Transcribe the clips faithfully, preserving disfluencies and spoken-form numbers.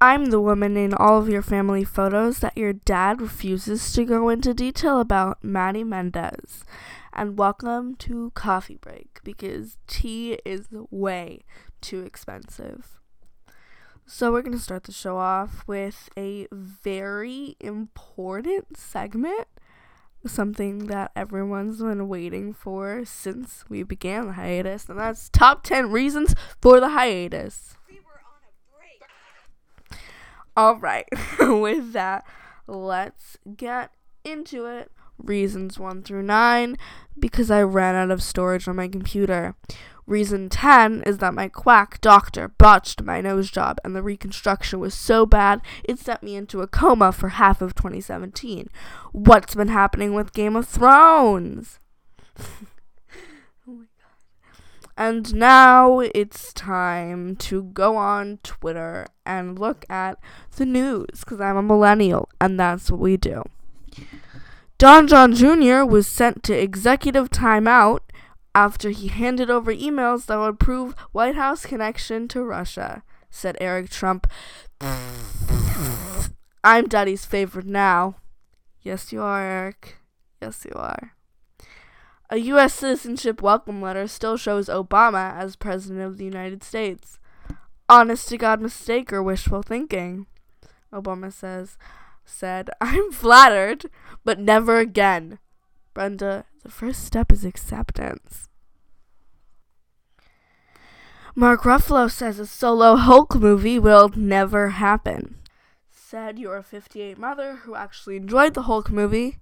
I'm the woman in all of your family photos that your dad refuses to go into detail about, Maddie Mendez. And welcome to Coffee Break, because tea is way too expensive. So we're going to start the show off with a very important segment, something that everyone's been waiting for since we began the hiatus, and that's top ten reasons for the hiatus. Alright, with that, let's get into it. Reasons one through nine, because I ran out of storage on my computer. Reason ten is that my quack doctor botched my nose job, and the reconstruction was so bad, it sent me into a coma for half of twenty seventeen. What's been happening with Game of Thrones? And now it's time to go on Twitter and look at the news, because I'm a millennial, and that's what we do. Don John Junior was sent to executive timeout after he handed over emails that would prove White House connection to Russia, said Eric Trump. I'm Daddy's favorite now. Yes, you are, Eric. Yes, you are. A U S citizenship welcome letter still shows Obama as President of the United States. Honest to God mistake or wishful thinking, Obama says, said, I'm flattered, but never again. Brenda, the first step is acceptance. Mark Ruffalo says a solo Hulk movie will never happen. Said your fifty-eight mother who actually enjoyed the Hulk movie.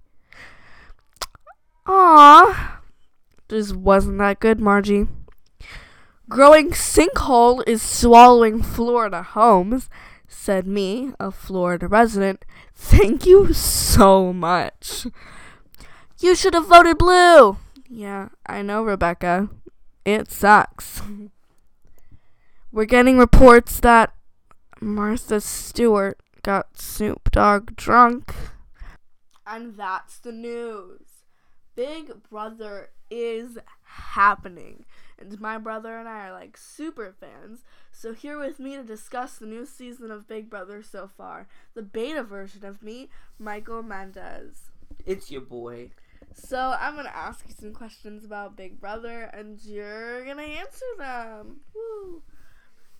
Aww. Just wasn't that good, Margie. Growing sinkhole is swallowing Florida homes, said me, a Florida resident. Thank you so much. You should have voted blue. Yeah, I know, Rebecca. It sucks. We're getting reports that Martha Stewart got Snoop Dogg drunk. And that's the news. Big Brother is happening, and my brother and I are like super fans, so here with me to discuss the new season of Big Brother so far, the beta version of me, Michael Mendez. It's your boy. So I'm going to ask you some questions about Big Brother, and you're going to answer them. Woo!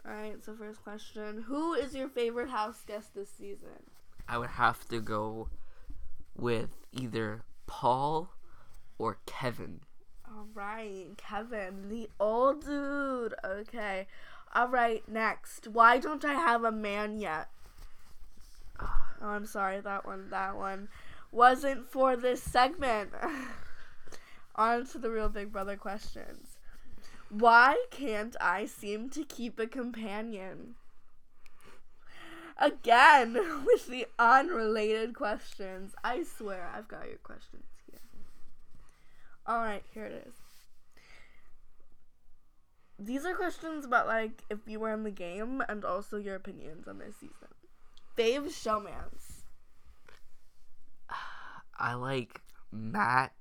Alright, so first question, who is your favorite house guest this season? I would have to go with either Paul or Kevin. Alright, Kevin, the old dude. Okay. Alright, next. Why don't I have a man yet? Oh, I'm sorry, that one, that one wasn't for this segment. On to the real Big Brother questions. Why can't I seem to keep a companion? Again, with the unrelated questions. I swear, I've got your questions. Alright, here it is. These are questions about, like, if you were in the game and also your opinions on this season. Fave showmans. I like Matt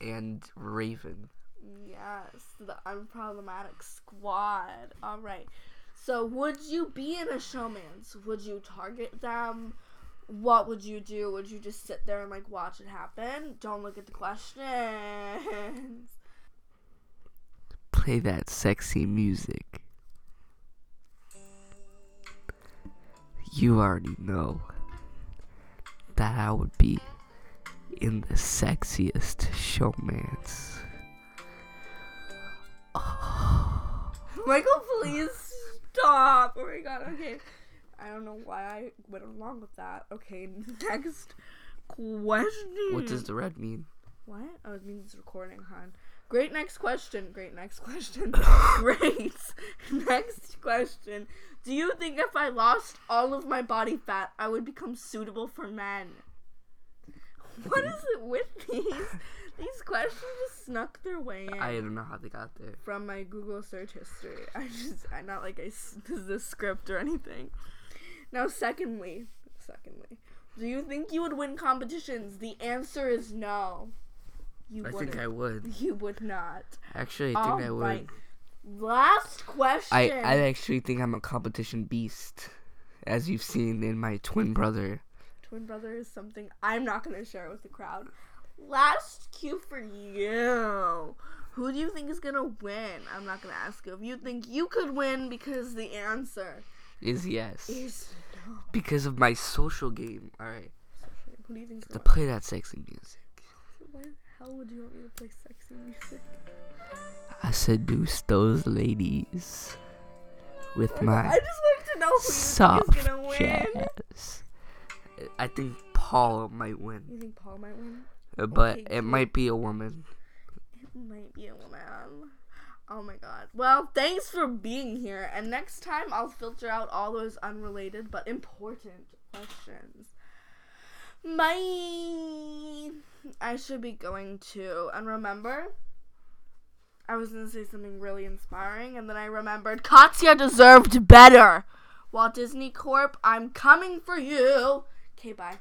and Raven. Yes, the unproblematic squad. Alright, so would you be in a showman's? Would you target them? What would you do? Would you just sit there and, like, watch it happen? Don't look at the questions. Play that sexy music. You already know that I would be in the sexiest showmans. Oh. Michael, please stop. Oh, my God. Okay. I don't know why I went along with that. Okay, next question. What does the red mean? What? Oh, it means it's recording, hon. Great next question. Great next question. Great next question. Do you think if I lost all of my body fat, I would become suitable for men? What is it with these? These questions just snuck their way in. I don't know how they got there. From my Google search history. I just, I'm not like I, this is a script or anything. Now, secondly, secondly, do you think you would win competitions? The answer is no. You I wouldn't. think I would. You would not. Actually, I think All I would. Right. Last question. I, I actually think I'm a competition beast. as you've seen in my twin brother. Twin brother is something I'm not going to share with the crowd. Last cue for you. Who do you think is going to win? I'm not going to ask you if you think you could win, because the answer is yes. Is no. Because of my social game. All right. Social game. Who do you think is going to win? Play that sexy music. Why the hell would you want me to play sexy music? I seduce those ladies with oh my, my I just wanted to know who soft you think is going to win. Jazz. I think Paul might win. You think Paul might win? Uh, but okay, it might be a woman. It might be a woman. Oh my god. Well, thanks for being here. And next time I'll filter out all those unrelated but important questions. Bye. I should be going to. And remember, I was going to say something really inspiring, and then I remembered Katya deserved better. Walt Disney Corp, I'm coming for you. Okay, bye.